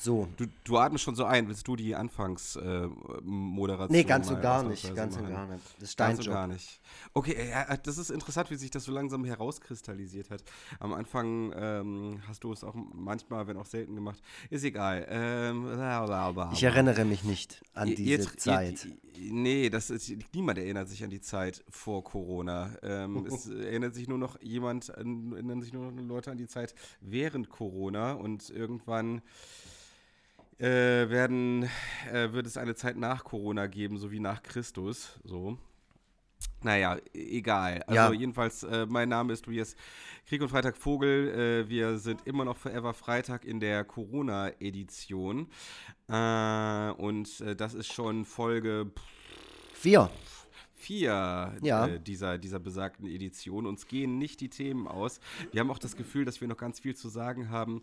So. Du atmest schon so ein. Willst du die Anfangsmoderation? Nee, ganz und gar nicht. Ganz und gar nicht. Das ist dein Job. Ganz und gar nicht. Okay, ja, das ist interessant, wie sich das so langsam herauskristallisiert hat. Am Anfang hast du es auch manchmal, wenn auch selten gemacht. Ist egal. Ich erinnere mich nicht an diese Zeit. Nee, das ist, niemand erinnert sich an die Zeit vor Corona. Es erinnert sich nur noch Leute an die Zeit während Corona, und irgendwann wird es eine Zeit nach Corona geben, so wie nach Christus, so. Naja, egal. Also jedenfalls, mein Name ist Julius Krieg und Freitag Vogel. Wir sind immer noch Forever Freitag in der Corona-Edition. Und das ist schon Folge 4 dieser besagten Edition. Uns gehen nicht die Themen aus. Wir haben auch das Gefühl, dass wir noch ganz viel zu sagen haben,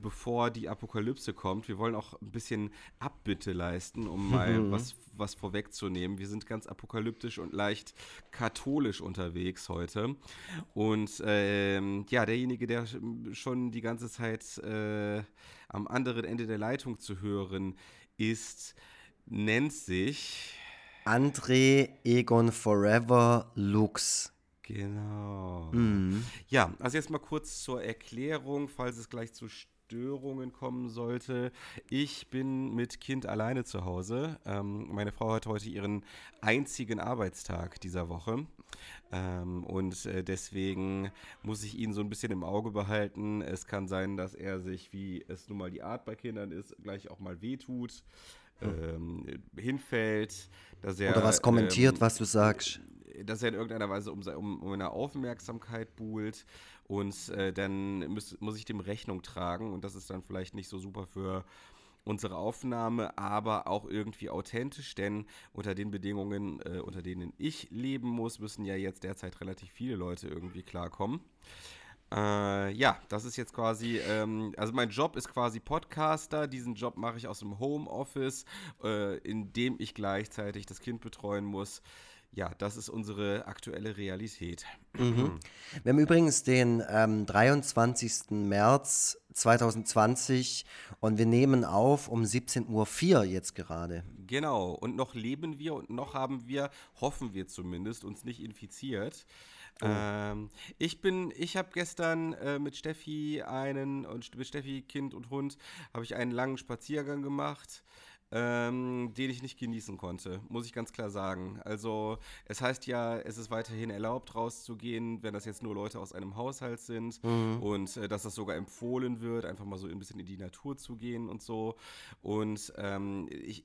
bevor die Apokalypse kommt. Wir wollen auch ein bisschen Abbitte leisten, um mal was vorwegzunehmen. Wir sind ganz apokalyptisch und leicht katholisch unterwegs heute. Und derjenige, der schon die ganze Zeit am anderen Ende der Leitung zu hören ist, nennt sich André-Egon-Forever-Lux. Genau. Mhm. Ja, also jetzt mal kurz zur Erklärung, falls es gleich zu Störungen kommen sollte. Ich bin mit Kind alleine zu Hause. Meine Frau hat heute ihren einzigen Arbeitstag dieser Woche. Und deswegen muss ich ihn so ein bisschen im Auge behalten. Es kann sein, dass er sich, wie es nun mal die Art bei Kindern ist, gleich auch mal wehtut. Hinfällt, dass er oder was kommentiert, was du sagst, dass er in irgendeiner Weise um eine Aufmerksamkeit buhlt, und dann muss ich dem Rechnung tragen, und das ist dann vielleicht nicht so super für unsere Aufnahme, aber auch irgendwie authentisch, denn unter den Bedingungen, unter denen ich leben muss, müssen ja jetzt derzeit relativ viele Leute irgendwie klarkommen. Das ist jetzt quasi, also mein Job ist quasi Podcaster, diesen Job mache ich aus dem Homeoffice, in dem ich gleichzeitig das Kind betreuen muss. Ja, das ist unsere aktuelle Realität. Mhm. Wir haben übrigens den 23. März 2020 und wir nehmen auf um 17.04 Uhr jetzt gerade. Genau, und noch leben wir und noch haben wir, hoffen wir zumindest, uns nicht infiziert. Oh. Ich habe gestern mit Steffi, Kind und Hund, habe ich einen langen Spaziergang gemacht, den ich nicht genießen konnte, muss ich ganz klar sagen. Also es heißt ja, es ist weiterhin erlaubt rauszugehen, wenn das jetzt nur Leute aus einem Haushalt sind, und dass das sogar empfohlen wird, einfach mal so ein bisschen in die Natur zu gehen und so. Und ich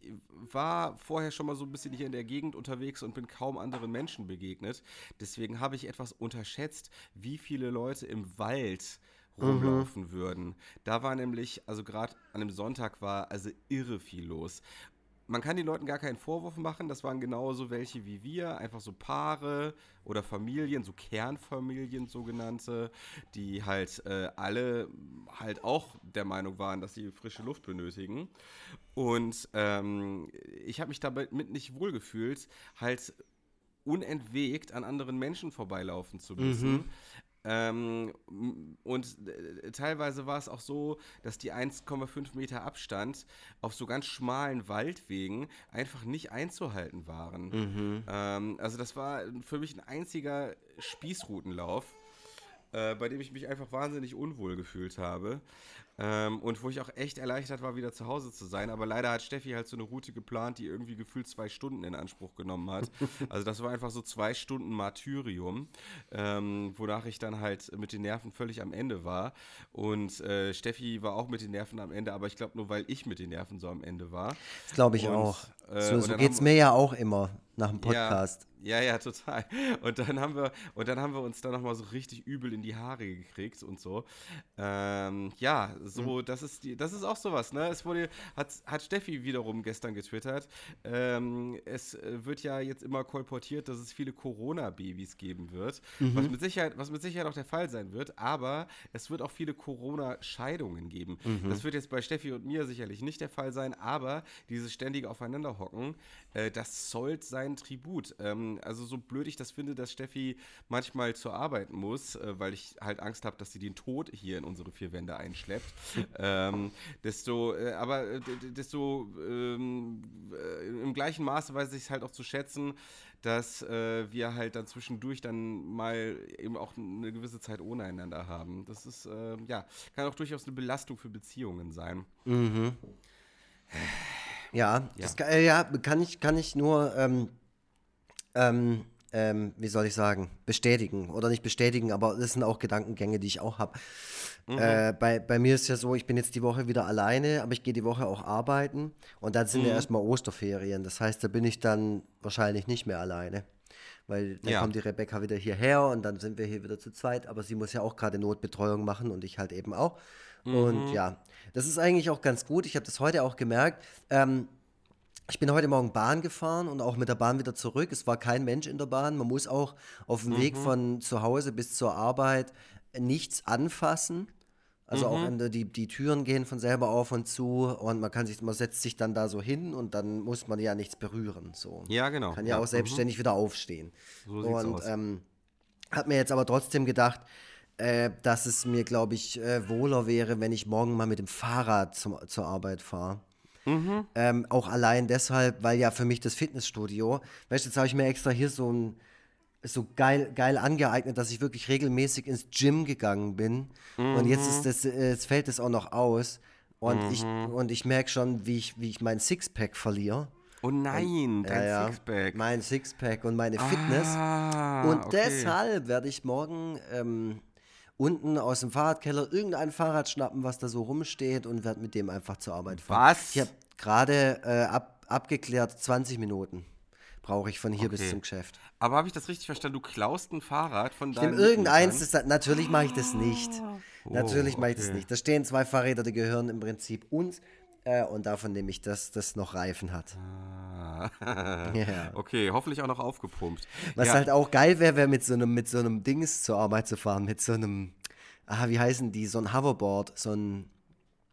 war vorher schon mal so ein bisschen hier in der Gegend unterwegs und bin kaum anderen Menschen begegnet. Deswegen habe ich etwas unterschätzt, wie viele Leute im Wald rumlaufen würden. Da war nämlich, also gerade an einem Sonntag war also irre viel los. Man kann den Leuten gar keinen Vorwurf machen, das waren genauso welche wie wir, einfach so Paare oder Familien, so Kernfamilien sogenannte, die halt alle halt auch der Meinung waren, dass sie frische Luft benötigen. Und ich habe mich dabei mit nicht wohlgefühlt, halt unentwegt an anderen Menschen vorbeilaufen zu müssen. Und teilweise war es auch so, dass die 1,5 Meter Abstand auf so ganz schmalen Waldwegen einfach nicht einzuhalten waren. Also das war für mich ein einziger Spießrutenlauf, bei dem ich mich einfach wahnsinnig unwohl gefühlt habe. Und wo ich auch echt erleichtert war, wieder zu Hause zu sein. Aber leider hat Steffi halt so eine Route geplant, die irgendwie gefühlt 2 Stunden in Anspruch genommen hat. Also das war einfach so 2 Stunden Martyrium, wonach ich dann halt mit den Nerven völlig am Ende war. Und Steffi war auch mit den Nerven am Ende, aber ich glaube nur, weil ich mit den Nerven so am Ende war. Das glaube ich auch. So geht's mir ja auch immer nach dem Podcast. Ja, total. Und dann haben wir uns dann nochmal so richtig übel in die Haare gekriegt und so. Das ist auch sowas, ne? Es hat Steffi wiederum gestern getwittert. Es wird ja jetzt immer kolportiert, dass es viele Corona-Babys geben wird, was mit Sicherheit auch der Fall sein wird, aber es wird auch viele Corona-Scheidungen geben. Das wird jetzt bei Steffi und mir sicherlich nicht der Fall sein, aber dieses ständige Aufeinanderhocken, das zollt seinen Tribut. also so blöd ich das finde, dass Steffi manchmal zur Arbeit muss, weil ich halt Angst habe, dass sie den Tod hier in unsere vier Wände einschleppt, im gleichen Maße weiß ich es halt auch zu schätzen, dass wir halt dann zwischendurch dann mal eben auch eine gewisse Zeit ohne einander haben. Das ist, kann auch durchaus eine Belastung für Beziehungen sein. Mhm. Ja, ja. Das kann ich nur, wie soll ich sagen, bestätigen oder nicht bestätigen, aber das sind auch Gedankengänge, die ich auch habe. Mhm. Bei mir ist ja so, ich bin jetzt die Woche wieder alleine, aber ich gehe die Woche auch arbeiten und dann sind ja erstmal Osterferien, das heißt, da bin ich dann wahrscheinlich nicht mehr alleine, weil dann kommt die Rebecca wieder hierher und dann sind wir hier wieder zu zweit, aber sie muss ja auch gerade Notbetreuung machen und ich halt eben auch. Und das ist eigentlich auch ganz gut. Ich habe das heute auch gemerkt. Ich bin heute Morgen Bahn gefahren und auch mit der Bahn wieder zurück. Es war kein Mensch in der Bahn. Man muss auch auf dem Weg von zu Hause bis zur Arbeit nichts anfassen. Also auch die Türen gehen von selber auf und zu und man setzt sich dann da so hin und dann muss man ja nichts berühren. So. Ja, genau. Kann ja auch selbstständig wieder aufstehen. So sieht's aus. Hat mir jetzt aber trotzdem gedacht, dass es mir, glaube ich, wohler wäre, wenn ich morgen mal mit dem Fahrrad zur Arbeit fahre. Mhm. Auch allein deshalb, weil ja für mich das Fitnessstudio, weißt du, jetzt habe ich mir extra hier so geil angeeignet, dass ich wirklich regelmäßig ins Gym gegangen bin. Mhm. Und jetzt fällt es auch noch aus. Und ich merke schon, wie ich mein Sixpack verliere. Oh nein, dein Sixpack. Mein Sixpack und meine Fitness. Und deshalb werde ich morgen unten aus dem Fahrradkeller irgendein Fahrrad schnappen, was da so rumsteht und werde mit dem einfach zur Arbeit fahren. Was? Ich habe gerade abgeklärt, 20 Minuten brauche ich von hier bis zum Geschäft. Aber habe ich das richtig verstanden? Du klaust ein Fahrrad von deinem... Irgendeins, natürlich mache ich das nicht. Da stehen zwei Fahrräder, die gehören im Prinzip uns. Und davon nehme ich das noch Reifen hat. Okay, hoffentlich auch noch aufgepumpt. Was halt auch geil wäre, mit so einem Dings zur Arbeit zu fahren, mit so einem, wie heißen die, so ein Hoverboard, so ein,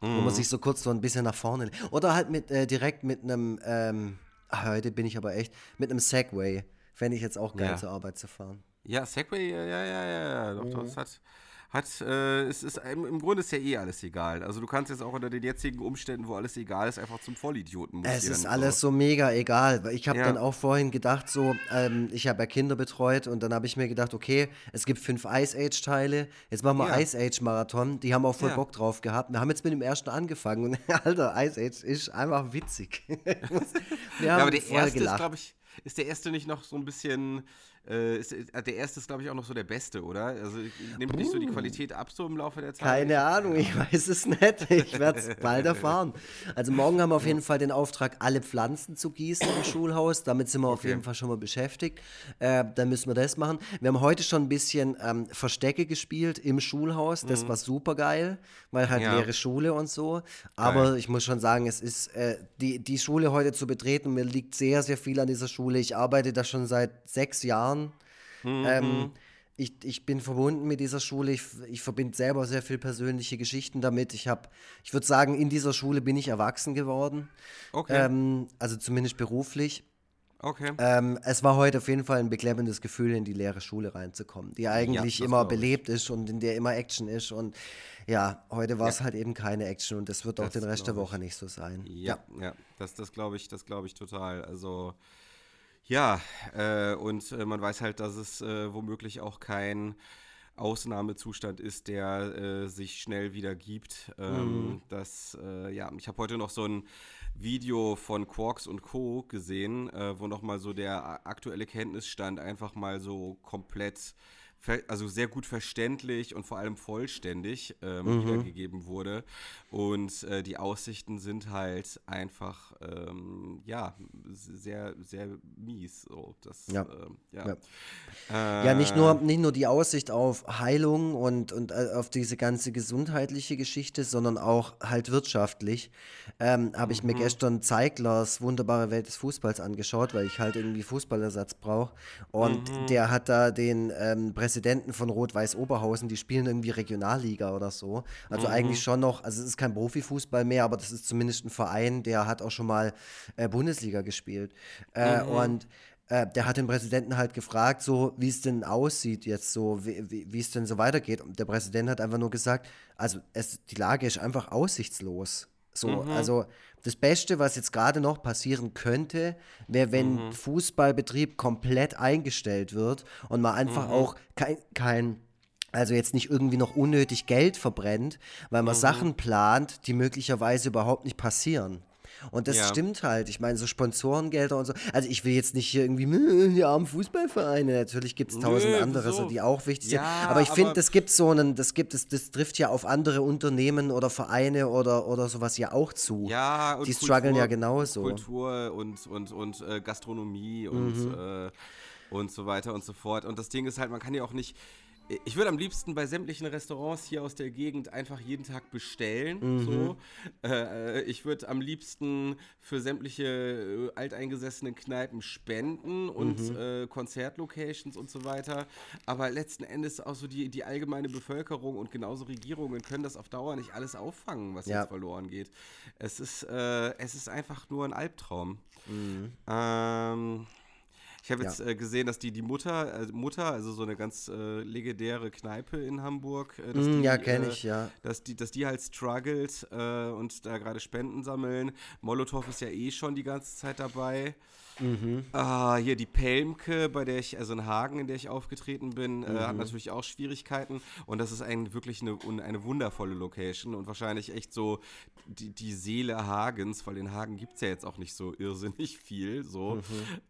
wo man sich so kurz so ein bisschen nach vorne, oder halt mit einem Segway, fände ich jetzt auch geil zur Arbeit zu fahren. Ja, Segway, doch, das im Grunde ist ja alles egal. Also du kannst jetzt auch unter den jetzigen Umständen, wo alles egal ist, einfach zum Vollidioten. Es ist alles so mega egal. Ich habe dann auch vorhin gedacht, ich habe ja Kinder betreut und dann habe ich mir gedacht, okay, es gibt 5 Ice Age Teile, jetzt machen wir Ice Age Marathon. Die haben auch voll Bock drauf gehabt. Wir haben jetzt mit dem ersten angefangen und Alter, Ice Age ist einfach witzig. Aber der erste ist, glaube ich, nicht noch so ein bisschen... der erste ist, glaube ich, auch noch so der beste, oder? Also nimmt nicht so die Qualität ab so im Laufe der Zeit? Keine Ahnung, ich weiß es nicht. Ich werde es bald erfahren. Also morgen haben wir auf jeden Fall den Auftrag, alle Pflanzen zu gießen im Schulhaus. Damit sind wir auf jeden Fall schon mal beschäftigt. Dann müssen wir das machen. Wir haben heute schon ein bisschen Verstecke gespielt im Schulhaus. Das war super geil, weil halt leere Schule und so. Aber ich muss schon sagen, es ist die Schule heute zu betreten. Mir liegt sehr, sehr viel an dieser Schule. Ich arbeite da schon seit 6 Jahren. Ich bin verbunden mit dieser Schule, ich verbinde selber sehr viel persönliche Geschichten damit. Ich würde sagen, in dieser Schule bin ich erwachsen geworden, also zumindest beruflich. Es war heute auf jeden Fall ein beklemmendes Gefühl, in die leere Schule reinzukommen, die eigentlich immer belebt ist und in der immer Action ist. Und heute war es halt eben keine Action und das wird auch den Rest der Woche nicht so sein. Das glaube ich, total. Also... man weiß halt, dass es womöglich auch kein Ausnahmezustand ist, der sich schnell wieder gibt. Ich habe heute noch so ein Video von Quarks und Co. gesehen, wo nochmal so der aktuelle Kenntnisstand einfach mal so komplett, also sehr gut verständlich und vor allem vollständig wiedergegeben wurde. Und die Aussichten sind halt einfach, sehr, sehr mies. So, nicht nur die Aussicht auf Heilung und auf diese ganze gesundheitliche Geschichte, sondern auch halt wirtschaftlich. Habe ich mir gestern Zeiglers Wunderbare Welt des Fußballs angeschaut, weil ich halt irgendwie Fußballersatz brauche. Und der hat da den Präsidenten von Rot-Weiß-Oberhausen, die spielen irgendwie Regionalliga oder so. Also eigentlich schon noch, also es ist kein Profifußball mehr, aber das ist zumindest ein Verein, der hat auch schon mal Bundesliga gespielt. Und der hat den Präsidenten halt gefragt, so wie es denn aussieht jetzt, so wie es denn so weitergeht. Und der Präsident hat einfach nur gesagt, also die Lage ist einfach aussichtslos. So, also das Beste, was jetzt gerade noch passieren könnte, wäre, wenn Fußballbetrieb komplett eingestellt wird und man einfach auch kein also jetzt nicht irgendwie noch unnötig Geld verbrennt, weil man Sachen plant, die möglicherweise überhaupt nicht passieren. Und das stimmt halt. Ich meine, so Sponsorengelder und so. Also ich will jetzt nicht hier irgendwie, die armen Fußballvereine. Natürlich gibt es tausend andere, so, die auch wichtig sind. Aber ich finde, das trifft ja auf andere Unternehmen oder Vereine oder sowas ja auch zu. Ja, und die strugglen ja genauso. Kultur und Gastronomie und so weiter und so fort. Und das Ding ist halt, man kann ja auch nicht. Ich würde am liebsten bei sämtlichen Restaurants hier aus der Gegend einfach jeden Tag bestellen. So. Ich würde am liebsten für sämtliche alteingesessenen Kneipen spenden und Konzertlocations und so weiter. Aber letzten Endes auch so die allgemeine Bevölkerung und genauso Regierungen können das auf Dauer nicht alles auffangen, was jetzt verloren geht. Es ist einfach nur ein Albtraum. Ich habe jetzt gesehen, dass die Mutter, also so eine ganz legendäre Kneipe in Hamburg, dass die halt struggelt und da gerade Spenden sammeln. Molotow ist ja eh schon die ganze Zeit dabei. Hier die Pelmke, in Hagen, in der ich aufgetreten bin, hat natürlich auch Schwierigkeiten. Und das ist wirklich eine wundervolle Location und wahrscheinlich echt so die Seele Hagens, weil in Hagen gibt es ja jetzt auch nicht so irrsinnig viel. So.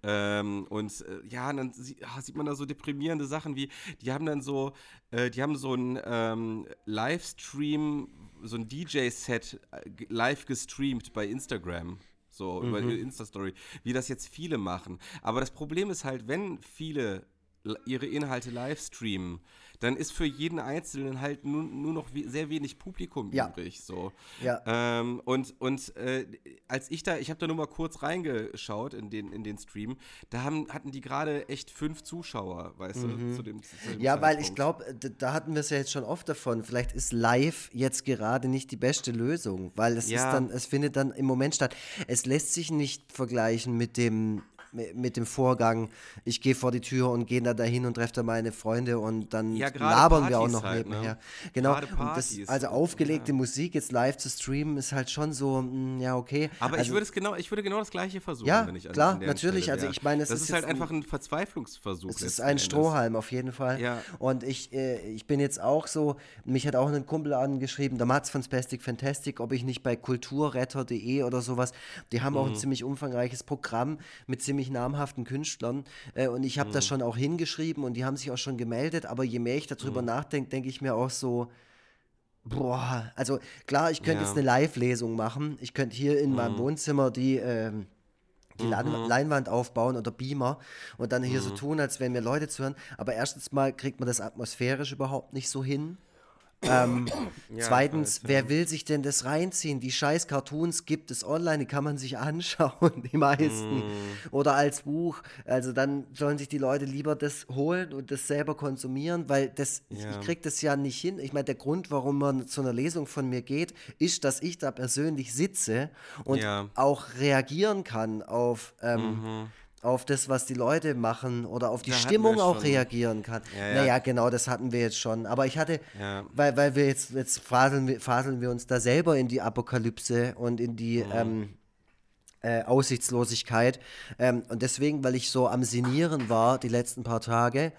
Und dann sieht man da so deprimierende Sachen wie, die haben so einen Livestream, so ein DJ-Set live gestreamt bei Instagram. So, über die Insta-Story, wie das jetzt viele machen. Aber das Problem ist halt, wenn viele ihre Inhalte live streamen, dann ist für jeden Einzelnen halt nur noch sehr wenig Publikum übrig. So. Ja. Ich habe da nur mal kurz reingeschaut in den Stream, da hatten die gerade echt 5 Zuschauer, weißt du, zu dem Zeitpunkt. Weil ich glaube, da hatten wir es ja jetzt schon oft davon, vielleicht ist live jetzt gerade nicht die beste Lösung, weil es findet dann im Moment statt. Es lässt sich nicht vergleichen mit dem Vorgang, ich gehe vor die Tür und gehe da dahin und treffe da meine Freunde und dann labern Partys wir auch noch halt, nebenher. Ne? Genau, und aufgelegte Musik jetzt live zu streamen ist halt schon so, okay. Aber also, ich würde genau das Gleiche versuchen, wenn ich klar, an der natürlich, Stelle wäre. Also ich meine, das ist halt einfach ein Verzweiflungsversuch. Es ist ein Strohhalm auf jeden Fall. Ja. Und ich bin jetzt auch so, mich hat auch ein Kumpel angeschrieben, der Mats von Spastic Fantastic, ob ich nicht bei kulturretter.de oder sowas, die haben auch ein ziemlich umfangreiches Programm mit ziemlich namhaften Künstlern und ich habe das schon auch hingeschrieben und die haben sich auch schon gemeldet, aber je mehr ich darüber nachdenke, denke ich mir auch so, boah, also klar, ich könnte jetzt eine Live-Lesung machen, ich könnte hier in meinem Wohnzimmer die Leinwand aufbauen oder Beamer und dann hier so tun, als wären mir Leute zu hören, aber erstens mal kriegt man das atmosphärisch überhaupt nicht so hin. Zweitens, wer will sich denn das reinziehen? Die scheiß Cartoons gibt es online, die kann man sich anschauen, die meisten. Oder als Buch. Also dann sollen sich die Leute lieber das holen und das selber konsumieren, weil das, ich krieg das ja nicht hin. Ich meine, der Grund, warum man zu einer Lesung von mir geht, ist, dass ich da persönlich sitze und auch reagieren kann auf das, was die Leute machen oder auf die Stimmung auch reagieren kann. Ja, genau, das hatten wir jetzt schon. Aber ich hatte, weil wir jetzt faseln wir uns da selber in die Apokalypse und in die Aussichtslosigkeit. Und deswegen, weil ich so am Sinnieren war die letzten paar Tage,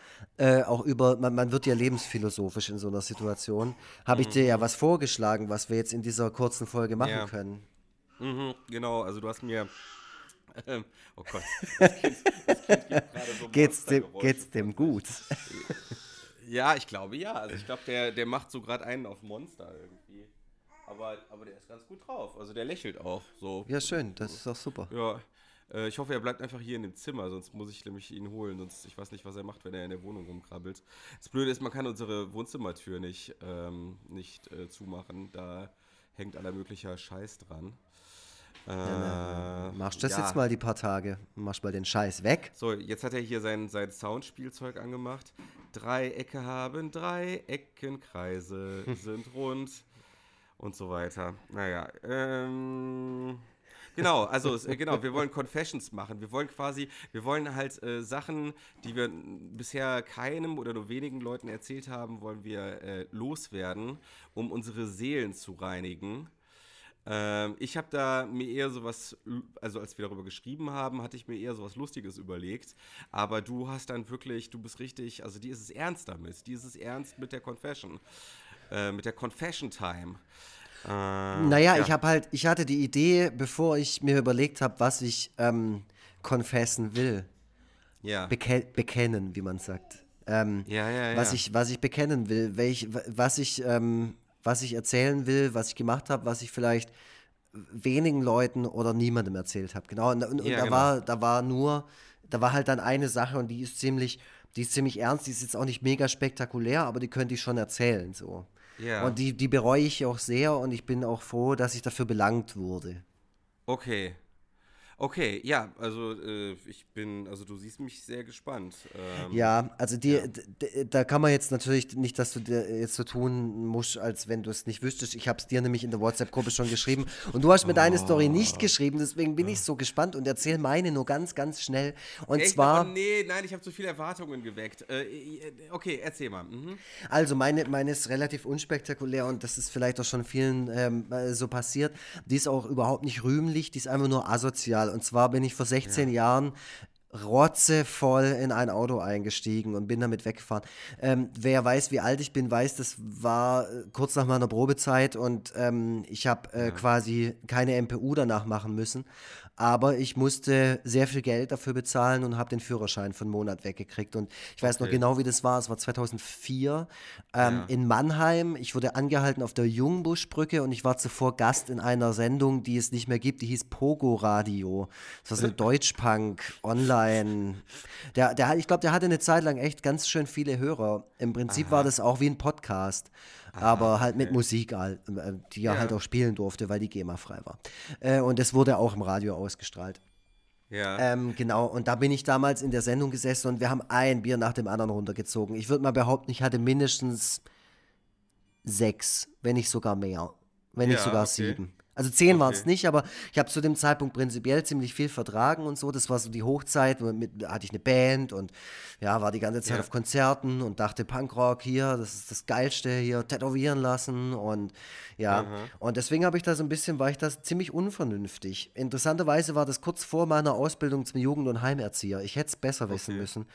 auch über, man wird ja lebensphilosophisch in so einer Situation, habe ich dir ja was vorgeschlagen, was wir jetzt in dieser kurzen Folge machen können. Genau, also du hast mir oh Gott, das Kind gibt gerade so geht's dem gut? Ja, ich glaube ja. Also ich glaube, der macht so gerade einen auf Monster irgendwie. Aber der ist ganz gut drauf. Also der lächelt auch so. Ja, schön, das ist auch super. Ja. Ich hoffe, er bleibt einfach hier in dem Zimmer, sonst muss ich nämlich ihn holen, sonst ich weiß nicht, was er macht, wenn er in der Wohnung rumkrabbelt. Das Blöde ist, man kann unsere Wohnzimmertür nicht zumachen. Da hängt aller möglicher Scheiß dran. Nein. Machst das jetzt mal die paar Tage. Machst mal den Scheiß weg. So, jetzt hat er hier sein Soundspielzeug angemacht. Dreiecke haben Dreiecken, Kreise sind rund und so weiter. Naja, Genau, also genau, wir wollen Confessions machen. Wir wollen quasi, wir wollen halt Sachen, die wir bisher keinem oder nur wenigen Leuten erzählt haben, wollen wir loswerden, um unsere Seelen zu reinigen. Ich habe da mir eher sowas, also als wir darüber geschrieben haben, hatte ich mir eher sowas Lustiges überlegt, aber du hast dann wirklich, du bist richtig, also dir ist es ernst damit, dir ist es ernst mit der Confession, mit der Confession Time. Naja, ja. ich hatte die Idee, bevor ich mir überlegt habe, was ich confessen will, ja. bekennen, wie man sagt, ja. Was ich bekennen will, was ich erzählen will, was ich gemacht habe, was ich vielleicht wenigen Leuten oder niemandem erzählt habe. Genau, und da war halt dann eine Sache und die ist ziemlich ernst, die ist jetzt auch nicht mega spektakulär, aber die könnte ich schon erzählen, so. Ja. Und die bereue ich auch sehr und ich bin auch froh, dass ich dafür belangt wurde. Okay. Okay, ja, also du siehst mich sehr gespannt. Da kann man jetzt natürlich nicht, dass du dir jetzt so tun musst, als wenn du es nicht wüsstest. Ich habe es dir nämlich in der WhatsApp-Gruppe schon geschrieben und du hast mir deine Story nicht geschrieben, deswegen bin ich so gespannt und erzähl meine nur ganz, ganz schnell. Und echt? Zwar... Oh, nein, ich habe zu viele Erwartungen geweckt. Okay, erzähl mal. Mhm. Also meine ist relativ unspektakulär und das ist vielleicht auch schon vielen so passiert. Die ist auch überhaupt nicht rühmlich, die ist einfach nur asozial. Und zwar bin ich vor 16 Jahren rotzevoll in ein Auto eingestiegen und bin damit weggefahren. Wer weiß, wie alt ich bin, weiß, das war kurz nach meiner Probezeit und ich habe quasi keine MPU danach machen müssen. Aber ich musste sehr viel Geld dafür bezahlen und habe den Führerschein für einen Monat weggekriegt. Und ich weiß noch genau, wie das war. Es war 2004 in Mannheim. Ich wurde angehalten auf der Jungbuschbrücke und ich war zuvor Gast in einer Sendung, die es nicht mehr gibt. Die hieß Pogo Radio. Das war so Deutschpunk online. Ich glaube, der hatte eine Zeit lang echt ganz schön viele Hörer. Im Prinzip war das auch wie ein Podcast. Aber halt mit Musik, die er halt auch spielen durfte, weil die GEMA frei war. Und das wurde auch im Radio ausgestrahlt. Ja. Genau, und da bin ich damals in der Sendung gesessen und wir haben ein Bier nach dem anderen runtergezogen. Ich würde mal behaupten, ich hatte mindestens 6, wenn nicht sogar mehr, wenn nicht sogar 7. Also 10 waren es nicht, aber ich habe zu dem Zeitpunkt prinzipiell ziemlich viel vertragen und so. Das war so die Hochzeit, da hatte ich eine Band und war die ganze Zeit auf Konzerten und dachte, Punkrock hier, das ist das Geilste, hier tätowieren lassen und Und deswegen war ich da ziemlich unvernünftig. Interessanterweise war das kurz vor meiner Ausbildung zum Jugend- und Heimerzieher. Ich hätte es besser wissen müssen.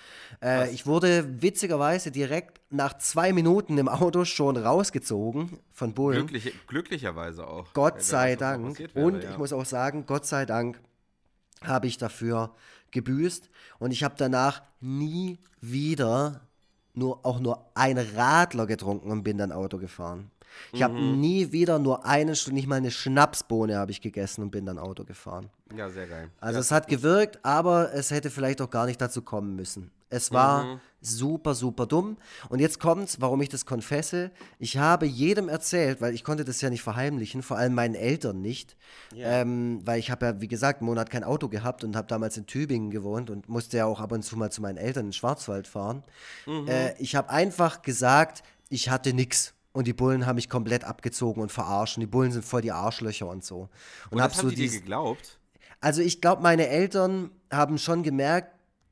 Ich wurde witzigerweise direkt nach 2 Minuten im Auto schon rausgezogen von Bullen. Glücklicherweise auch. Gott sei Dank. Und ich muss auch sagen, Gott sei Dank habe ich dafür gebüßt und ich habe danach nie wieder auch nur einen Radler getrunken und bin dann Auto gefahren. Ich habe nie wieder nur eine Stunde, nicht mal eine Schnapsbohne habe ich gegessen und bin dann Auto gefahren. Ja, sehr geil. Also es hat gewirkt, aber es hätte vielleicht auch gar nicht dazu kommen müssen. Es war super, super dumm. Und jetzt kommt's, warum ich das konfesse. Ich habe jedem erzählt, weil ich konnte das ja nicht verheimlichen, vor allem meinen Eltern nicht. Yeah. Weil ich habe ja, wie gesagt, einen Monat kein Auto gehabt und habe damals in Tübingen gewohnt und musste ja auch ab und zu mal zu meinen Eltern in den Schwarzwald fahren. Ich habe einfach gesagt, ich hatte nichts. Und die Bullen haben mich komplett abgezogen und verarschen. Die Bullen sind voll die Arschlöcher und so. Und das haben die dir geglaubt? Also ich glaube, meine Eltern haben schon gemerkt,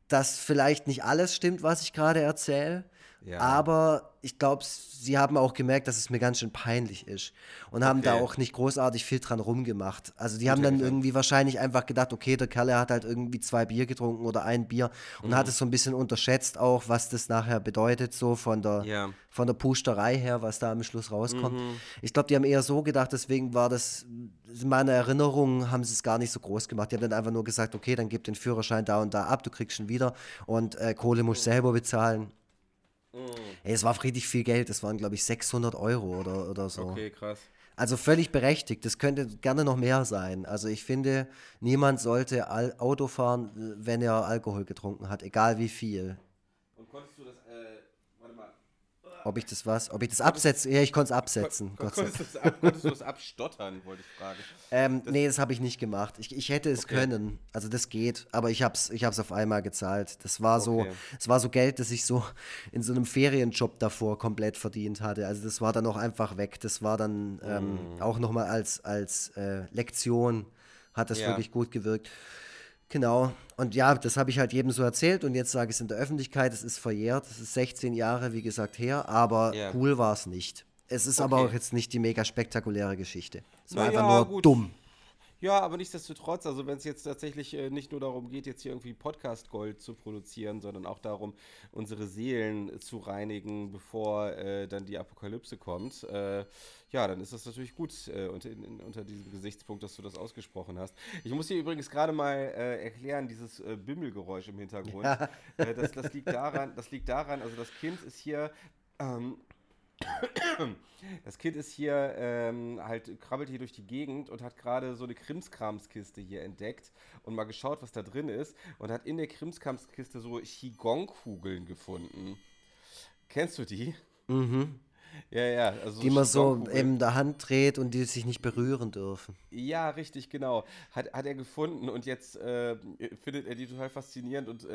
dass vielleicht nicht alles stimmt, was ich gerade erzähle. Ja. Aber ich glaube, sie haben auch gemerkt, dass es mir ganz schön peinlich ist. Und haben da auch nicht großartig viel dran rumgemacht. Also die haben dann irgendwie wahrscheinlich einfach gedacht, okay, der Kerl hat halt irgendwie 2 Bier getrunken oder ein Bier. Und hat es so ein bisschen unterschätzt auch, was das nachher bedeutet, so von der Pusterei her, was da am Schluss rauskommt. Ich glaube, die haben eher so gedacht, deswegen war das, in meiner Erinnerung haben sie es gar nicht so groß gemacht. Die haben dann einfach nur gesagt, okay, dann gib den Führerschein da und da ab, du kriegst ihn wieder. Und Kohle musst du selber bezahlen. Ey, es war richtig viel Geld, das waren glaube ich 600 € oder so. Okay, krass. Also völlig berechtigt, das könnte gerne noch mehr sein. Also ich finde, niemand sollte Auto fahren, wenn er Alkohol getrunken hat, egal wie viel. Und konntest du das, warte mal. Ob ich das absetze? Ja, ich konnte es absetzen. Konntest du das abstottern, wollte ich fragen. Das habe ich nicht gemacht. Ich hätte es können. Also das geht. Aber ich hab's auf einmal gezahlt. Das war so Geld, das ich so in so einem Ferienjob davor komplett verdient hatte. Also das war dann auch einfach weg. Das war dann auch nochmal als Lektion hat das wirklich gut gewirkt. Genau. Und ja, das habe ich halt jedem so erzählt und jetzt sage ich es in der Öffentlichkeit, es ist verjährt, es ist 16 Jahre, wie gesagt, her, aber cool war es nicht. Es ist aber auch jetzt nicht die mega spektakuläre Geschichte. Es war einfach nur dumm. Ja, aber nichtsdestotrotz, also wenn es jetzt tatsächlich nicht nur darum geht, jetzt hier irgendwie Podcast-Gold zu produzieren, sondern auch darum, unsere Seelen zu reinigen, bevor dann die Apokalypse kommt, ja, dann ist das natürlich gut unter diesem Gesichtspunkt, dass du das ausgesprochen hast. Ich muss dir übrigens gerade mal erklären, dieses Bimmelgeräusch im Hintergrund. Ja. Das liegt daran, also das Kind ist hier... Das Kind ist hier, krabbelt hier durch die Gegend und hat gerade so eine Krimskramskiste hier entdeckt und mal geschaut, was da drin ist und hat in der Krimskramskiste so Qigong-Kugeln gefunden. Kennst du die? Mhm. Ja, also die man so in der Hand dreht und die sich nicht berühren dürfen. Ja, richtig, genau. Hat er gefunden und jetzt findet er die total faszinierend und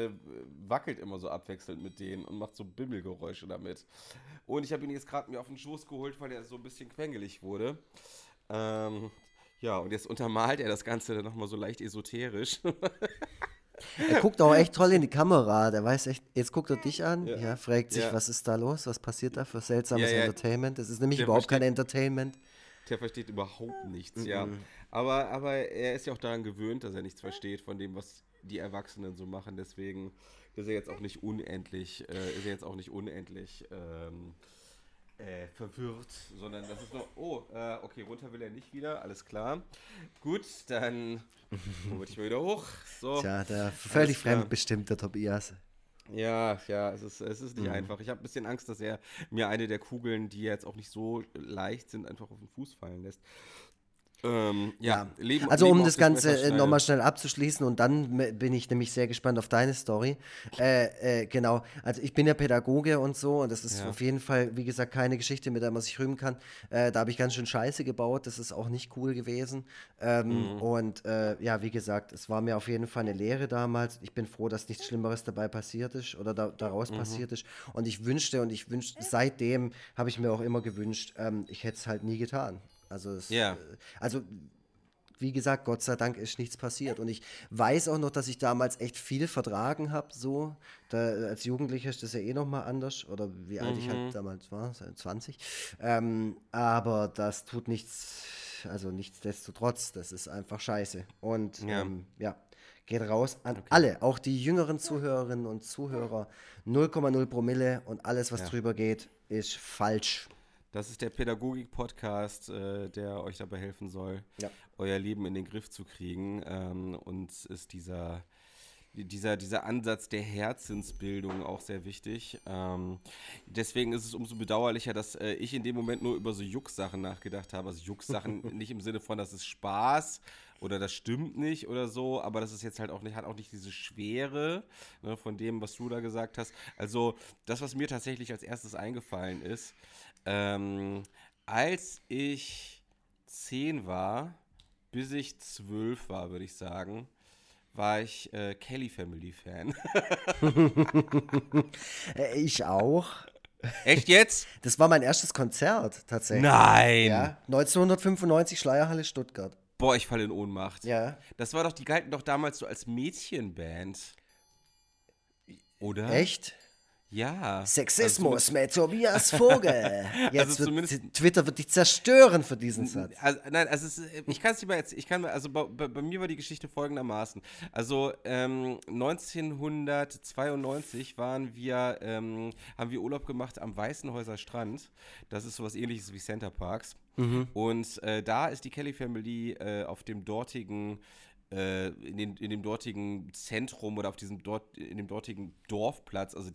wackelt immer so abwechselnd mit denen und macht so Bimmelgeräusche damit. Und ich habe ihn jetzt gerade mir auf den Schoß geholt, weil er so ein bisschen quengelig wurde. Ja, und jetzt untermalt er das Ganze dann nochmal so leicht esoterisch. Er guckt auch echt toll in die Kamera, der weiß echt, jetzt guckt er dich an, fragt sich, was ist da los, was passiert da für seltsames Entertainment, das ist nämlich überhaupt kein Entertainment. Der versteht überhaupt nichts, aber er ist ja auch daran gewöhnt, dass er nichts versteht von dem, was die Erwachsenen so machen, deswegen ist er jetzt auch nicht unendlich verwirrt, sondern das ist nur, okay, runter will er nicht wieder, alles klar. Gut, dann hol ich mal wieder hoch. So. Tja, der völlig fremdbestimmte Tobias. Ja, es ist nicht einfach. Ich habe ein bisschen Angst, dass er mir eine der Kugeln, die jetzt auch nicht so leicht sind, einfach auf den Fuß fallen lässt. Leben um das Ganze nochmal schnell abzuschließen und dann bin ich nämlich sehr gespannt auf deine Story. Genau, also ich bin ja Pädagoge und so und das ist auf jeden Fall, wie gesagt, keine Geschichte, mit der man sich rühmen kann. Da habe ich ganz schön Scheiße gebaut, das ist auch nicht cool gewesen. Und wie gesagt, es war mir auf jeden Fall eine Lehre damals. Ich bin froh, dass nichts Schlimmeres dabei passiert ist oder daraus passiert ist. Und ich wünschte, seitdem habe ich mir auch immer gewünscht, ich hätte es halt nie getan. Also wie gesagt, Gott sei Dank ist nichts passiert. Und ich weiß auch noch, dass ich damals echt viel vertragen habe. So. Als Jugendlicher ist das ja eh nochmal anders. Oder wie alt ich halt damals war, 20. Aber das tut nichts, also nichtsdestotrotz, das ist einfach scheiße. Und geht raus an alle, auch die jüngeren Zuhörerinnen und Zuhörer. 0,0 Promille und alles, was drüber geht, ist falsch. Das ist der Pädagogik-Podcast, der euch dabei helfen soll, euer Leben in den Griff zu kriegen. Uns ist dieser Ansatz der Herzensbildung auch sehr wichtig. Deswegen ist es umso bedauerlicher, dass ich in dem Moment nur über so Jucksachen nachgedacht habe. Also Jucksachen nicht im Sinne von, das ist Spaß oder das stimmt nicht oder so, aber das ist jetzt halt auch nicht, hat auch nicht diese Schwere, ne, von dem, was du da gesagt hast. Also das, was mir tatsächlich als erstes eingefallen ist, als ich 10 war, bis ich 12 war, würde ich sagen, war ich Kelly Family Fan. Ich auch. Echt jetzt? Das war mein erstes Konzert tatsächlich. Nein! Ja, 1995 Schleierhalle Stuttgart. Boah, ich falle in Ohnmacht. Ja. Das war doch, die galten doch damals so als Mädchenband. Oder? Echt? Ja. Sexismus mit Tobias Vogel. Jetzt also Twitter wird dich zerstören für diesen Satz. Also, nein, also ich kann es nicht mal erzählen. Bei mir war die Geschichte folgendermaßen. Also 1992 haben wir Urlaub gemacht am Weißenhäuser Strand. Das ist sowas Ähnliches wie Center Parks. Und da ist die Kelly Family auf dem dortigen in dem dortigen Zentrum oder in dem dortigen Dorfplatz, also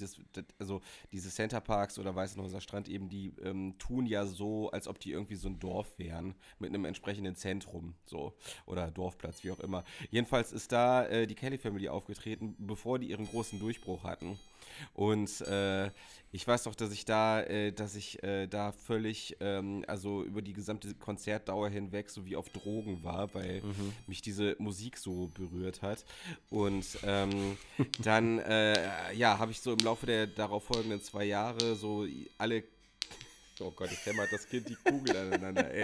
diese Centerparks oder Weißenhäuser Strand eben, die tun ja so, als ob die irgendwie so ein Dorf wären, mit einem entsprechenden Zentrum, so, oder Dorfplatz, wie auch immer. Jedenfalls ist da die Kelly Family aufgetreten, bevor die ihren großen Durchbruch hatten. Und ich weiß doch, dass ich da völlig, also über die gesamte Konzertdauer hinweg, so wie auf Drogen war, weil mich diese Musik so berührt hat. Und dann, habe ich so im Laufe der darauf folgenden 2 Jahre so alle Oh Gott, ich hämmer das Kind die Kugel aneinander, ey.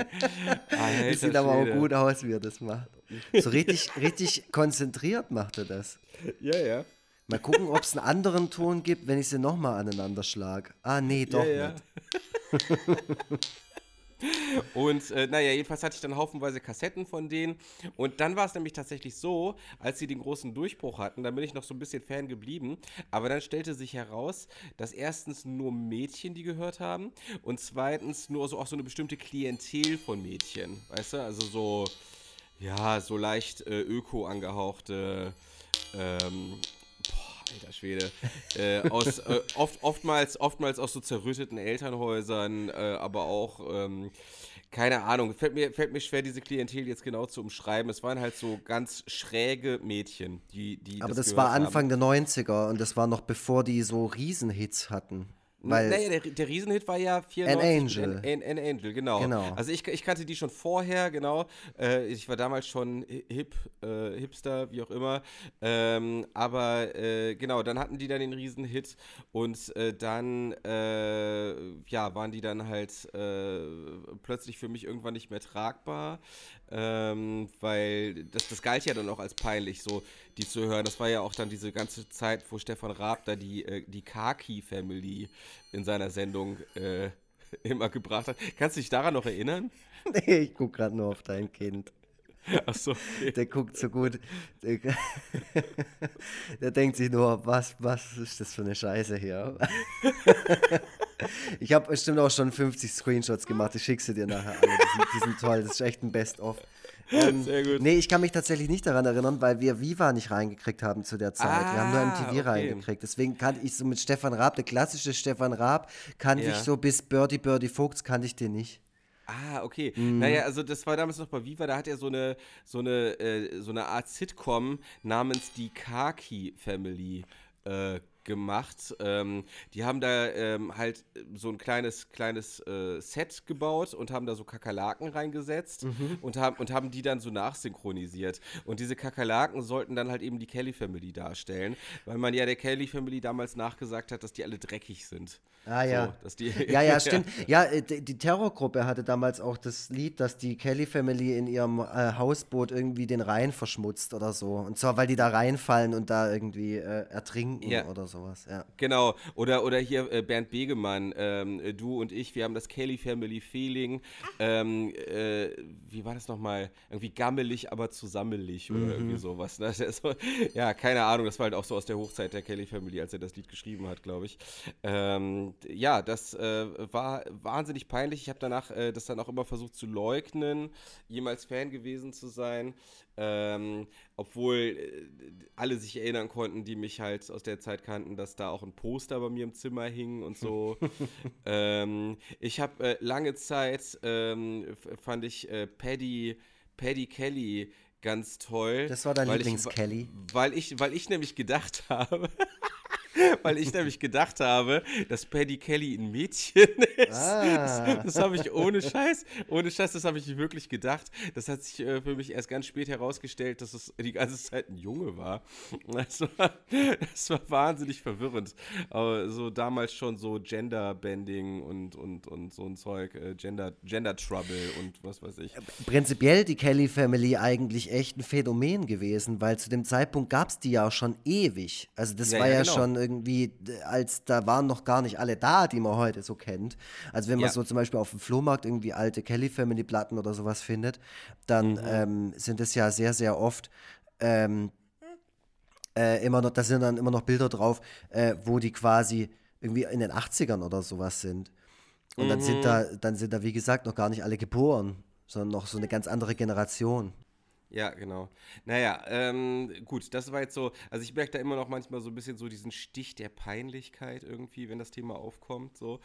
Alter, das sieht aber auch gut aus, wie er das macht. So richtig konzentriert macht er das. Ja, ja. Mal gucken, ob es einen anderen Ton gibt, wenn ich sie nochmal aneinander schlage. Ah, nee, doch nicht. Und naja, jedenfalls hatte ich dann haufenweise Kassetten von denen. Und dann war es nämlich tatsächlich so, als sie den großen Durchbruch hatten, da bin ich noch so ein bisschen Fan geblieben. Aber dann stellte sich heraus, dass erstens nur Mädchen die gehört haben und zweitens nur so auch so eine bestimmte Klientel von Mädchen. Weißt du, also so, ja, so leicht öko angehauchte, alter Schwede, aus, oftmals aus so zerrütteten Elternhäusern, aber auch, keine Ahnung, fällt mir schwer, diese Klientel jetzt genau zu umschreiben. Es waren halt so ganz schräge Mädchen, die aber das war Anfang der 90er und das war noch bevor die so Riesenhits hatten. Weil naja, der Riesenhit war ja 94. An Angel, genau. Also ich kannte die schon vorher, genau. Ich war damals schon Hipster, wie auch immer. Aber genau, dann hatten die dann den Riesenhit und dann waren die dann halt plötzlich für mich irgendwann nicht mehr tragbar. Weil das galt ja dann auch als peinlich, so die zu hören. Das war ja auch dann diese ganze Zeit, wo Stefan Raab da die Kaki Family in seiner Sendung immer gebracht hat. Kannst du dich daran noch erinnern? Nee, ich gucke gerade nur auf dein Kind. Ach so, okay. Der guckt so gut. Der denkt sich nur, was ist das für eine Scheiße hier? Ich habe bestimmt auch schon 50 Screenshots gemacht, ich schicke sie dir nachher alle. Die sind toll, das ist echt ein Best-of. Sehr gut. Nee, ich kann mich tatsächlich nicht daran erinnern, weil wir Viva nicht reingekriegt haben zu der Zeit. Wir haben nur MTV reingekriegt. Deswegen kannte ich so mit Stefan Raab, der klassische Stefan Raab, kannte ich so bis Birdie Birdie Vogts, kannte ich den nicht. Ah, okay. Mhm. Naja, also das war damals noch bei Viva, da hat er so eine Art Sitcom namens die Kaki Family gemacht. Die haben da halt so ein kleines Set gebaut und haben da so Kakerlaken reingesetzt und haben die dann so nachsynchronisiert. Und diese Kakerlaken sollten dann halt eben die Kelly Family darstellen, weil man ja der Kelly Family damals nachgesagt hat, dass die alle dreckig sind. Ah ja. So, dass die ja, stimmt. Ja, die Terrorgruppe hatte damals auch das Lied, dass die Kelly Family in ihrem Hausboot irgendwie den Rhein verschmutzt oder so. Und zwar, weil die da reinfallen und da irgendwie ertrinken oder so. Sowas, ja. Genau, oder hier Bernd Begemann, du und ich, wir haben das Kelly Family Feeling, wie war das nochmal, irgendwie gammelig, aber zusammelig oder irgendwie sowas, ne? Ja, keine Ahnung, das war halt auch so aus der Hochzeit der Kelly Family, als er das Lied geschrieben hat, glaube ich. Das war wahnsinnig peinlich, ich habe danach das dann auch immer versucht zu leugnen, jemals Fan gewesen zu sein, obwohl alle sich erinnern konnten, die mich halt aus der Zeit kannten, dass da auch ein Poster bei mir im Zimmer hing und so. Ich habe lange Zeit, fand ich Paddy Kelly ganz toll. Das war dein Lieblings-Kelly? Weil ich nämlich gedacht habe... dass Paddy Kelly ein Mädchen ist. Das habe ich ohne Scheiß, das habe ich wirklich gedacht. Das hat sich für mich erst ganz spät herausgestellt, dass es die ganze Zeit ein Junge war. Das war wahnsinnig verwirrend. Aber so damals schon so Gender-Bending und so ein Zeug, Gender-Trouble und was weiß ich. Prinzipiell die Kelly Family eigentlich echt ein Phänomen gewesen, weil zu dem Zeitpunkt gab es die ja auch schon ewig. Also das war ja genau. Schon irgendwie, als da waren noch gar nicht alle da, die man heute so kennt. Also wenn man so zum Beispiel auf dem Flohmarkt irgendwie alte Kelly Family Platten oder sowas findet, dann sind es ja sehr, sehr oft immer noch, da sind dann immer noch Bilder drauf, wo die quasi irgendwie in den 80ern oder sowas sind. Und dann sind da, wie gesagt, noch gar nicht alle geboren, sondern noch so eine ganz andere Generation. Ja, genau. Naja, gut, das war jetzt so, also ich merke da immer noch manchmal so ein bisschen so diesen Stich der Peinlichkeit irgendwie, wenn das Thema aufkommt, so.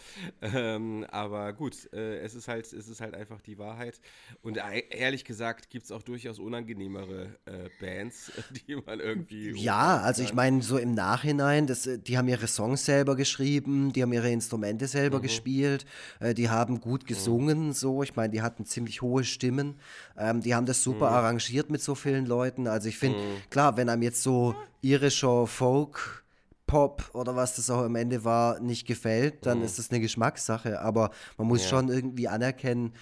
Aber gut, es ist halt einfach die Wahrheit. Und ehrlich gesagt gibt es auch durchaus unangenehmere Bands, die man irgendwie... Ja, also ich meine, so im Nachhinein, die haben ihre Songs selber geschrieben, die haben ihre Instrumente selber gespielt, die haben gut gesungen, so. Ich meine, die hatten ziemlich hohe Stimmen, die haben das super arrangiert mit so vielen Leuten. Also ich finde, klar, wenn einem jetzt so irischer Folk, Pop oder was das auch am Ende war, nicht gefällt, dann ist das eine Geschmackssache. Aber man muss schon irgendwie anerkennen,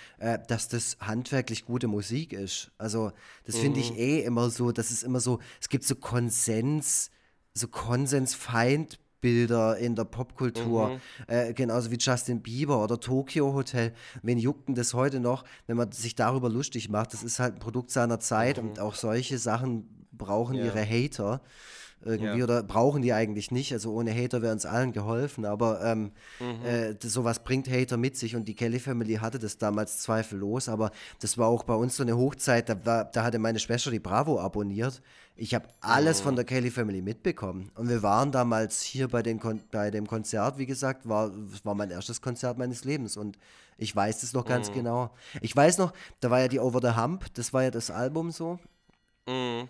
dass das handwerklich gute Musik ist. Also das finde ich immer so, das ist immer so, es gibt so Konsensfeind Bilder in der Popkultur, genauso wie Justin Bieber oder Tokyo Hotel. Wen juckt denn das heute noch, wenn man sich darüber lustig macht? Das ist halt ein Produkt seiner Zeit und auch solche Sachen brauchen ihre Hater irgendwie oder brauchen die eigentlich nicht. Also ohne Hater wäre uns allen geholfen, aber sowas bringt Hater mit sich und die Kelly Family hatte das damals zweifellos, aber das war auch bei uns so eine Hochzeit, da hatte meine Schwester die Bravo abonniert. Ich habe alles von der Kelly Family mitbekommen. Und wir waren damals hier bei dem Konzert, wie gesagt, war mein erstes Konzert meines Lebens. Und ich weiß das noch ganz genau. Ich weiß noch, da war ja die Over the Hump, das war ja das Album so. Mhm.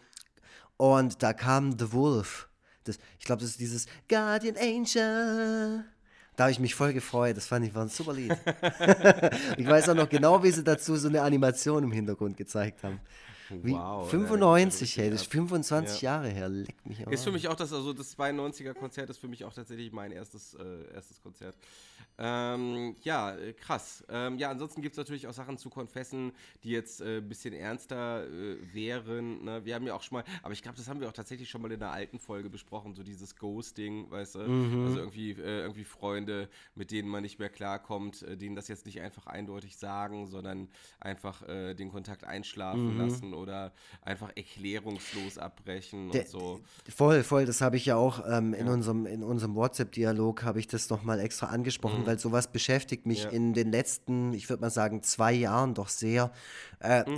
Und da kam The Wolf. Ich glaube, das ist dieses Guardian Angel. Da habe ich mich voll gefreut. Das war ein super Lied. Ich weiß auch noch genau, wie sie dazu so eine Animation im Hintergrund gezeigt haben. Wie? Wow, 95, hey, das ist 25 Jahre her, leck mich am Arsch. Ist für mich auch das 92er-Konzert ist für mich auch tatsächlich mein erstes Konzert. Krass. Ansonsten gibt es natürlich auch Sachen zu confessen, die jetzt ein bisschen ernster wären. Ne? Wir haben ja auch schon mal, aber ich glaube, das haben wir auch tatsächlich schon mal in einer alten Folge besprochen, so dieses Ghosting, weißt du? Mhm. Also irgendwie Freunde, mit denen man nicht mehr klarkommt, denen das jetzt nicht einfach eindeutig sagen, sondern einfach den Kontakt einschlafen lassen oder einfach erklärungslos abbrechen und so. Voll, das habe ich ja auch in unserem WhatsApp-Dialog habe ich das nochmal extra angesprochen, weil sowas beschäftigt mich in den letzten, ich würde mal sagen, 2 Jahren doch sehr.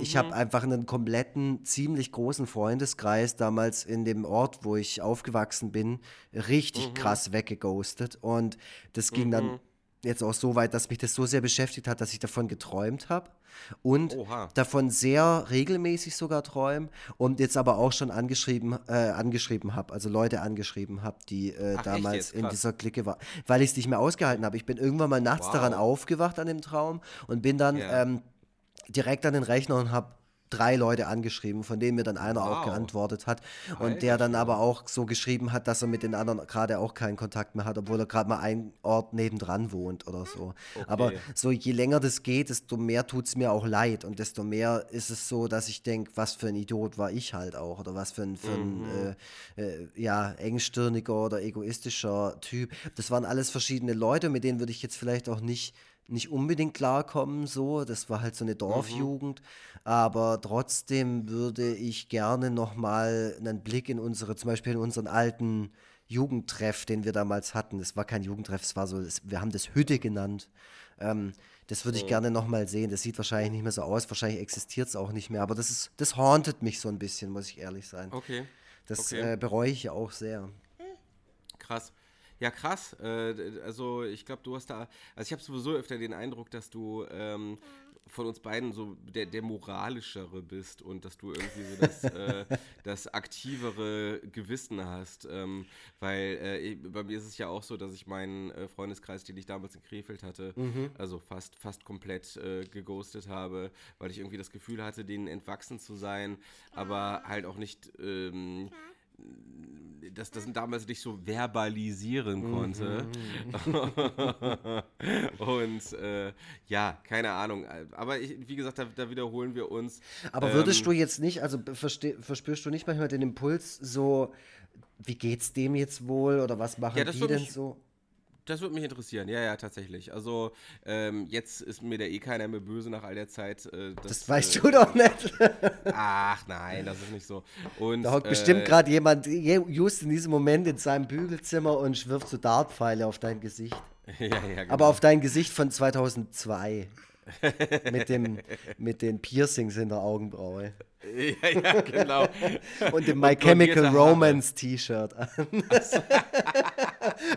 Ich habe einfach einen kompletten, ziemlich großen Freundeskreis damals in dem Ort, wo ich aufgewachsen bin, richtig krass weggeghostet und das ging dann jetzt auch so weit, dass mich das so sehr beschäftigt hat, dass ich davon geträumt habe und davon sehr regelmäßig sogar träume und jetzt aber auch schon angeschrieben habe, also Leute angeschrieben habe, die damals in dieser Clique waren, weil ich es nicht mehr ausgehalten habe. Ich bin irgendwann mal nachts daran aufgewacht an dem Traum und bin dann direkt an den Rechner und habe 3 Leute angeschrieben, von denen mir dann einer auch geantwortet hat und der dann aber auch so geschrieben hat, dass er mit den anderen gerade auch keinen Kontakt mehr hat, obwohl er gerade mal einen Ort nebendran wohnt oder so. Okay. Aber so je länger das geht, desto mehr tut es mir auch leid und desto mehr ist es so, dass ich denke, was für ein Idiot war ich halt auch oder was für ein engstirniger oder egoistischer Typ. Das waren alles verschiedene Leute, mit denen würde ich jetzt vielleicht auch nicht unbedingt klarkommen, so, das war halt so eine Dorfjugend, aber trotzdem würde ich gerne nochmal einen Blick zum Beispiel in unseren alten Jugendtreff, den wir damals hatten, das war kein Jugendtreff, es war so, wir haben das Hütte genannt, das würde ich gerne nochmal sehen, das sieht wahrscheinlich nicht mehr so aus, wahrscheinlich existiert es auch nicht mehr, aber das hauntet mich so ein bisschen, muss ich ehrlich sein. Okay. Das bereue ich ja auch sehr. Krass. Ja, krass. Also ich glaube, ich habe sowieso öfter den Eindruck, dass du von uns beiden so der moralischere bist und dass du irgendwie so das aktivere Gewissen hast, weil bei mir ist es ja auch so, dass ich meinen Freundeskreis, den ich damals in Krefeld hatte, also fast komplett geghostet habe, weil ich irgendwie das Gefühl hatte, denen entwachsen zu sein, aber halt auch nicht... dass das damals nicht so verbalisieren konnte. Und keine Ahnung. Aber wie gesagt, da wiederholen wir uns. Aber würdest du jetzt nicht, also verspürst du nicht manchmal den Impuls so, wie geht's dem jetzt wohl oder was machen die denn so? Das würde mich interessieren, ja, tatsächlich. Also, jetzt ist mir da keiner mehr böse nach all der Zeit. Das weißt du doch nicht. Ach nein, das ist nicht so. Und, da hockt bestimmt gerade jemand, just in diesem Moment, in seinem Bügelzimmer und schwirft so Dartpfeile auf dein Gesicht. Ja, genau. Aber auf dein Gesicht von 2002. mit den Piercings in der Augenbraue. Ja, genau. Und dem My Chemical Romance T-Shirt an. Also.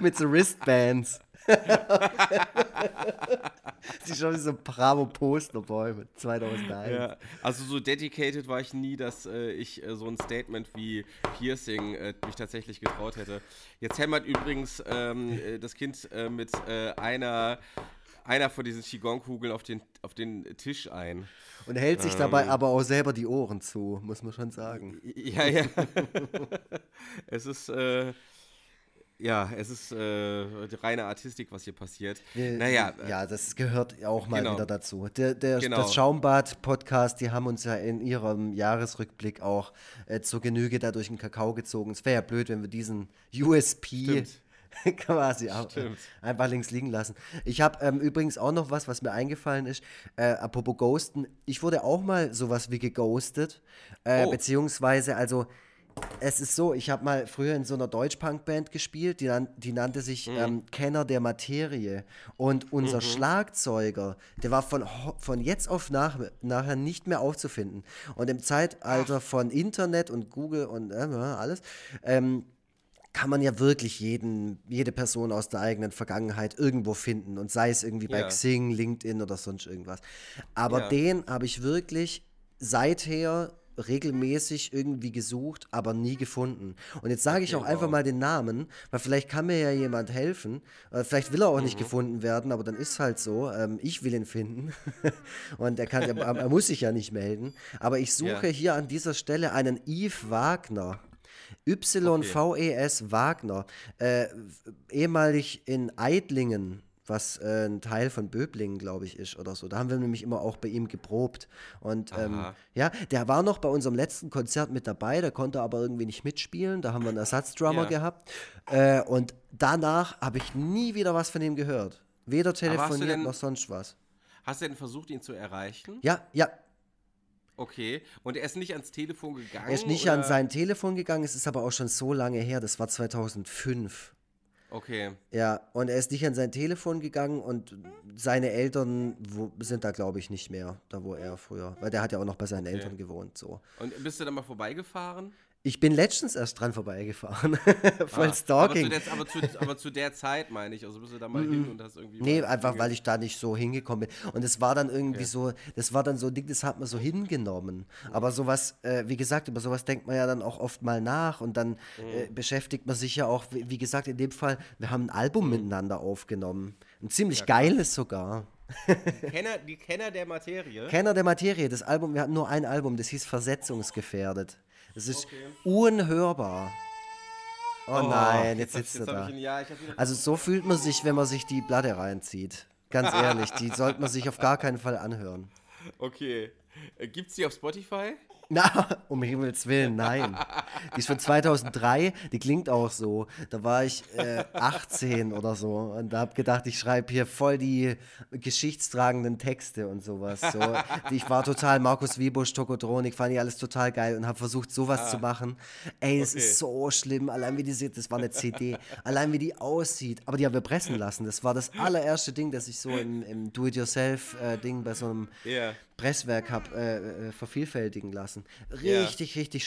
Mit so Wristbands. Sie schauen so Bravo-Posterbäume 2001. Ja, also so dedicated war ich nie, dass ich so ein Statement wie Piercing mich tatsächlich getraut hätte. Jetzt hämmert übrigens das Kind mit einer von diesen Qigong-Kugeln auf den Tisch ein. Und hält sich dabei aber auch selber die Ohren zu, muss man schon sagen. Ja. Es ist Ja, es ist reine Artistik, was hier passiert. Naja. Ja, das gehört auch mal wieder dazu. Das Schaumbad-Podcast, die haben uns ja in ihrem Jahresrückblick auch zur Genüge da durch den Kakao gezogen. Es wäre ja blöd, wenn wir diesen USP quasi auch einfach links liegen lassen. Ich habe übrigens auch noch was mir eingefallen ist. Apropos Ghosten. Ich wurde auch mal sowas wie geghostet. Beziehungsweise, also... Es ist so, ich habe mal früher in so einer Deutsch-Punk-Band gespielt, die nannte sich Kenner der Materie. Und unser Schlagzeuger, der war von jetzt auf nachher nicht mehr aufzufinden. Und im Zeitalter von Internet und Google und alles, kann man ja wirklich jede Person aus der eigenen Vergangenheit irgendwo finden. Und sei es irgendwie bei Xing, LinkedIn oder sonst irgendwas. Aber den habe ich wirklich seither regelmäßig irgendwie gesucht, aber nie gefunden. Und jetzt sage ich auch einfach mal den Namen, weil vielleicht kann mir ja jemand helfen. Vielleicht will er auch nicht gefunden werden, aber dann ist halt so, ich will ihn finden. Und er muss sich ja nicht melden. Aber ich suche hier an dieser Stelle einen Yves Wagner. YVES Wagner. Ehemalig in Eidlingen, was ein Teil von Böblingen, glaube ich, ist oder so. Da haben wir nämlich immer auch bei ihm geprobt. Und der war noch bei unserem letzten Konzert mit dabei, der konnte aber irgendwie nicht mitspielen. Da haben wir einen Ersatzdrummer gehabt. Und danach habe ich nie wieder was von ihm gehört. Weder telefoniert noch sonst was. Hast du denn versucht, ihn zu erreichen? Ja. Okay, und er ist nicht ans Telefon gegangen? Er ist nicht an sein Telefon gegangen, es ist aber auch schon so lange her, das war 2005. Okay. Ja, und er ist nicht an sein Telefon gegangen und seine Eltern sind da, glaube ich, nicht mehr, da wo er früher, weil der hat ja auch noch bei seinen Eltern gewohnt, so. Und bist du da mal vorbeigefahren? Ich bin letztens erst dran vorbeigefahren, voll Stalking. Aber zu der Zeit, meine ich, also bist du da mal hin und hast irgendwie... Nee, einfach, weil ich da nicht so hingekommen bin. Und es war dann irgendwie so, das war dann so ein Ding, das hat man so hingenommen. Aber sowas, wie gesagt, über sowas denkt man ja dann auch oft mal nach und dann beschäftigt man sich ja auch, wie gesagt, in dem Fall, wir haben ein Album miteinander aufgenommen. Ein ziemlich geiles sogar. Die Kenner der Materie? Kenner der Materie, das Album, wir hatten nur ein Album, das hieß Versetzungsgefährdet. Es ist unhörbar. Oh nein, jetzt sitzt er da. Also so fühlt man sich, wenn man sich die Platte reinzieht. Ganz ehrlich, die sollte man sich auf gar keinen Fall anhören. Okay. Gibt's die auf Spotify? Na, um Himmels Willen, nein. Die ist von 2003, die klingt auch so. Da war ich 18 oder so und da hab gedacht, ich schreibe hier voll die geschichtstragenden Texte und sowas. So. Ich war total Markus Wiebusch, Tokotronik, fand ich alles total geil und habe versucht, sowas zu machen. Ey, es ist so schlimm, allein wie die sieht, das war eine CD, allein wie die aussieht. Aber die haben wir pressen lassen, das war das allererste Ding, das ich so im Do-it-yourself-Ding bei so einem Presswerk habe vervielfältigen lassen. Richtig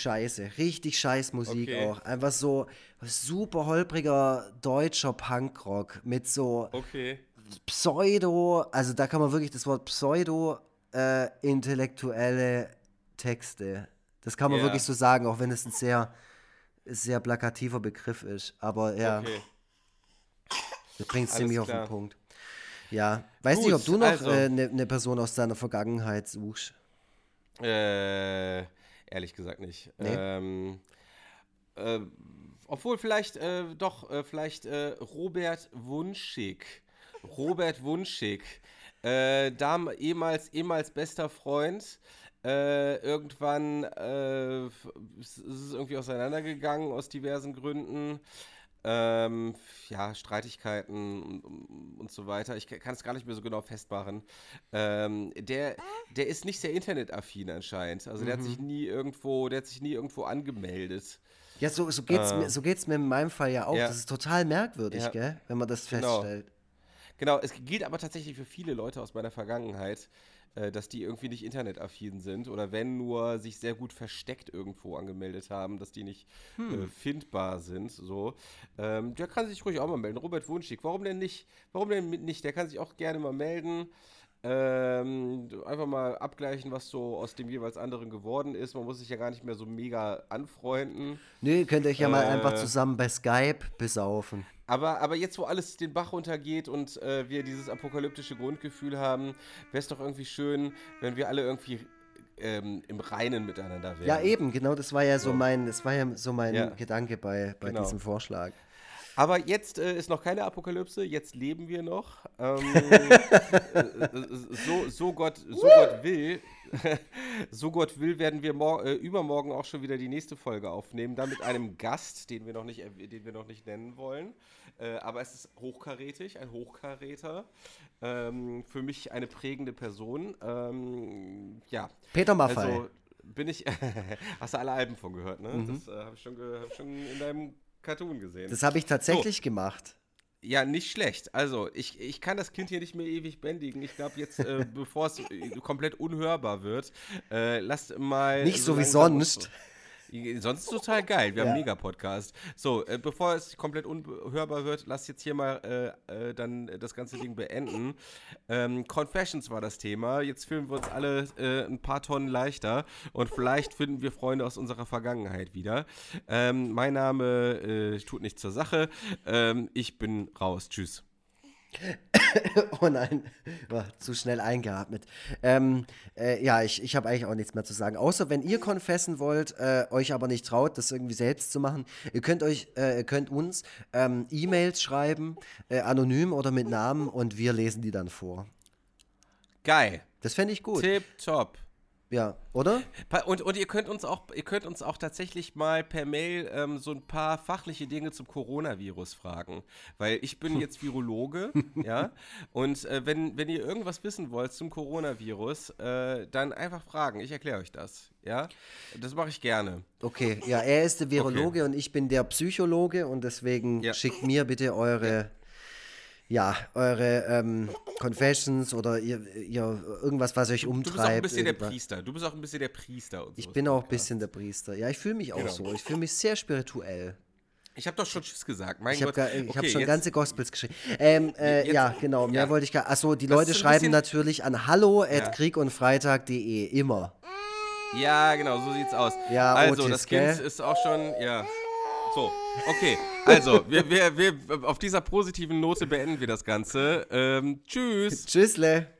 scheiß Musik auch. Einfach so super holpriger deutscher Punkrock mit so Pseudo, also da kann man wirklich das Wort Pseudo intellektuelle Texte, das kann man wirklich so sagen, auch wenn es ein sehr, sehr plakativer Begriff ist, aber das bringt es nämlich auf den Punkt. Ja, weiß nicht, ob du noch eine Person aus deiner Vergangenheit suchst. Ehrlich gesagt nicht. Nee. Obwohl vielleicht Robert Wunschick. Robert Wunschick, ehemals bester Freund. Irgendwann ist es irgendwie auseinandergegangen aus diversen Gründen. Streitigkeiten und so weiter. Ich kann es gar nicht mehr so genau festmachen. Der ist nicht sehr internetaffin anscheinend. Also der hat sich nie irgendwo angemeldet. Ja, so geht's mir in meinem Fall ja auch. Ja. Das ist total merkwürdig, gell, wenn man das feststellt. Genau, es gilt aber tatsächlich für viele Leute aus meiner Vergangenheit, dass die irgendwie nicht internetaffin sind oder wenn nur sich sehr gut versteckt irgendwo angemeldet haben, dass die nicht findbar sind. So. Der kann sich ruhig auch mal melden. Robert Wunschick, warum denn nicht? Warum denn nicht? Der kann sich auch gerne mal melden. Einfach mal abgleichen, was so aus dem jeweils anderen geworden ist. Man muss sich ja gar nicht mehr so mega anfreunden. Nö, könnt ihr euch ja mal einfach zusammen bei Skype besaufen. Aber jetzt, wo alles den Bach runtergeht und wir dieses apokalyptische Grundgefühl haben, wäre es doch irgendwie schön, wenn wir alle irgendwie im Reinen miteinander wären. Ja, eben, genau, das war ja so mein Gedanke bei diesem Vorschlag. Aber jetzt ist noch keine Apokalypse, jetzt leben wir noch. So Gott will, werden wir übermorgen auch schon wieder die nächste Folge aufnehmen, dann mit einem Gast, den wir noch nicht nennen wollen. Aber es ist hochkarätig, ein Hochkaräter. Für mich eine prägende Person. Ja. Peter Maffay. Also bin ich. Hast du alle Alben von gehört, ne? Mhm. Das habe ich schon in deinem Cartoon gesehen. Das habe ich tatsächlich gemacht. Ja, nicht schlecht. Also, ich kann das Kind hier nicht mehr ewig bändigen. Ich glaube, jetzt, bevor es komplett unhörbar wird, lasst mal... Nicht so wie sonst. Sonst ist total geil. Wir haben einen Mega-Podcast. So, bevor es komplett unhörbar wird, lasst jetzt hier mal dann das ganze Ding beenden. Confessions war das Thema. Jetzt fühlen wir uns alle ein paar Tonnen leichter und vielleicht finden wir Freunde aus unserer Vergangenheit wieder. Mein Name tut nichts zur Sache. Ich bin raus. Tschüss. Oh nein, zu schnell eingeatmet. Ja, ich habe eigentlich auch nichts mehr zu sagen. Außer wenn ihr confessen wollt, euch aber nicht traut, das irgendwie selbst zu machen. Ihr könnt uns E-Mails schreiben, anonym oder mit Namen, und wir lesen die dann vor. Geil. Das fände ich gut. Tipptopp. Ja, oder? Und ihr könnt uns auch tatsächlich mal per Mail so ein paar fachliche Dinge zum Coronavirus fragen, weil ich bin jetzt Virologe, ja, und wenn ihr irgendwas wissen wollt zum Coronavirus, dann einfach fragen, ich erkläre euch das, ja, das mache ich gerne. Okay, ja, er ist der Virologe und ich bin der Psychologe und deswegen schickt mir bitte eure Confessions oder ihr irgendwas, was euch umtreibt. Du bist auch ein bisschen der Priester. Und so. Ich bin auch ein bisschen der Priester. Ja, ich fühle mich auch so. Ich fühle mich sehr spirituell. Ich habe doch schon Tschüss gesagt. Ich habe schon ganze Gospels geschrieben. Ja, genau. Mehr wollte ich gar nicht. Achso, die Leute schreiben natürlich an hallo@kriegundfreitag.de. Immer. Ja, genau. So sieht's aus. Ja, also, Otis, das Kind ist auch schon... Ja. So, okay. Also, wir auf dieser positiven Note beenden wir das Ganze. Tschüss. Tschüssle.